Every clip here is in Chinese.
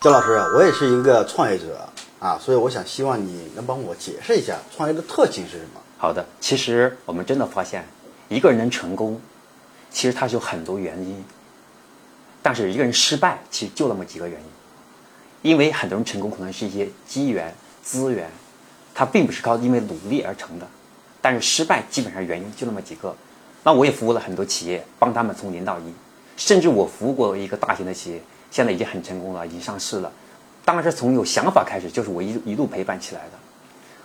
焦老师，我也是一个创业者啊，所以我想希望你能帮我解释一下创业的特性是什么。好的，其实我们真的发现，一个人成功，其实它是有很多原因，但是一个人失败，其实就那么几个原因。因为很多人成功可能是一些机缘、资源，它并不是靠因为努力而成的，但是失败基本上原因就那么几个。那我也服务了很多企业，帮他们从0到1，甚至我服务过一个大型的企业，现在已经很成功了，已经上市了。当然是从有想法开始，就是我一路陪伴起来的。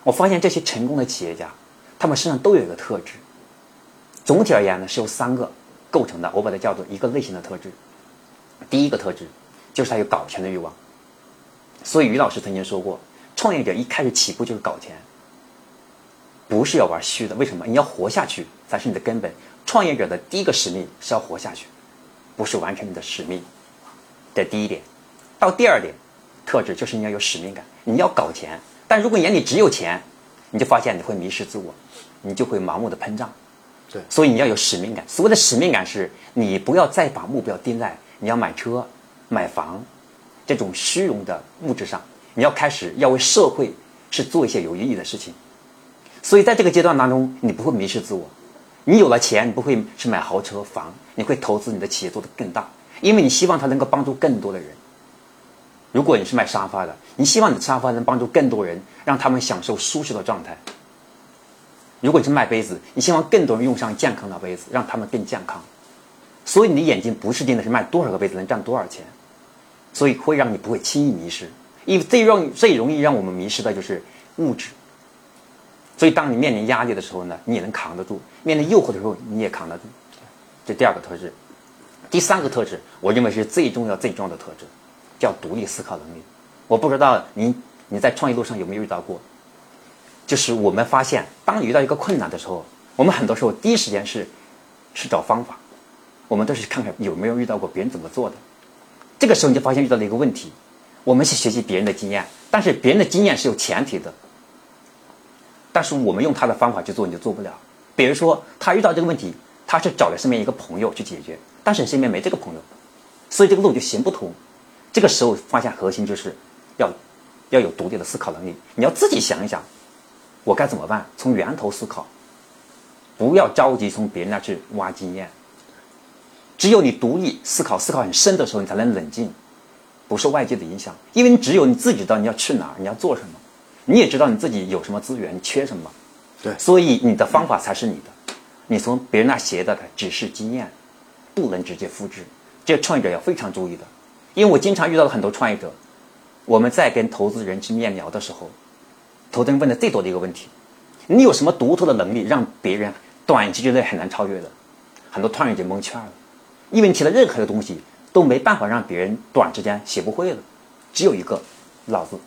我发现这些成功的企业家，他们身上都有一个特质，总体而言呢是由3个构成的，我把它叫做一个类型的特质。第一个特质就是他有搞钱的欲望。所以于老师曾经说过，创业者一开始起步就是搞钱，不是要玩虚的。为什么？你要活下去才是你的根本。创业者的第一个使命是要活下去，不是完成你的使命。这第一点。到第2点特质就是你要有使命感，你要搞钱，但如果你眼里只有钱，你就发现你会迷失自我，你就会盲目的膨胀。对，所以你要有使命感。所谓的使命感是你不要再把目标定在你要买车买房这种虚荣的物质上，你要开始要为社会是做一些有意义的事情。所以在这个阶段当中，你不会迷失自我，你有了钱，你不会是买豪车房，你会投资你的企业做得更大，因为你希望它能够帮助更多的人。如果你是卖沙发的，你希望你的沙发能帮助更多人，让他们享受舒适的状态。如果你是卖杯子，你希望更多人用上健康的杯子，让他们更健康。所以你的眼睛不是盯的是卖多少个杯子能赚多少钱，所以会让你不会轻易迷失。因为最容易让我们迷失的就是物质。所以当你面临压力的时候呢，你也能扛得住，面临诱惑的时候你也扛得住。这第2个特质。第3个特质我认为是最重要的特质，叫独立思考能力。我不知道你在创业路上有没有遇到过，就是我们发现当你遇到一个困难的时候，我们很多时候第一时间是找方法，我们都是看看有没有遇到过别人怎么做的。这个时候你就发现遇到了一个问题，我们去学习别人的经验，但是别人的经验是有前提的，但是我们用他的方法去做你就做不了。比如说他遇到这个问题，他是找了身边一个朋友去解决，但是你身边没这个朋友，所以这个路就行不通。这个时候发现核心就是要有独立的思考能力，你要自己想一想我该怎么办，从源头思考，不要着急从别人那去挖经验。只有你独立思考很深的时候，你才能冷静，不受外界的影响。因为你只有你自己知道你要去哪儿，你要做什么，你也知道你自己有什么资源，你缺什么。对，所以你的方法才是你的，你从别人那学到的只是经验，不能直接复制。这创业者要非常注意的。因为我经常遇到了很多创业者，我们在跟投资人去面聊的时候，投资人问的最多的一个问题，你有什么独特的能力让别人短期之内很难超越的？很多创业者蒙圈了，因为你提了任何的东西都没办法让别人短时间学不会了，只有一个脑子。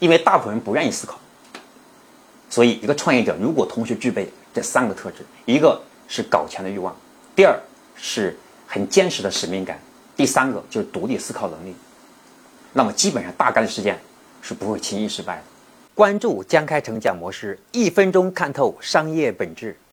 因为大部分人不愿意思考。所以一个创业者如果同时具备这3个特质，一个是搞钱的欲望，第2是很坚实的使命感，第3个就是独立思考能力，那么基本上大概的时间是不会轻易失败的。关注江开成讲模式，1分钟看透商业本质。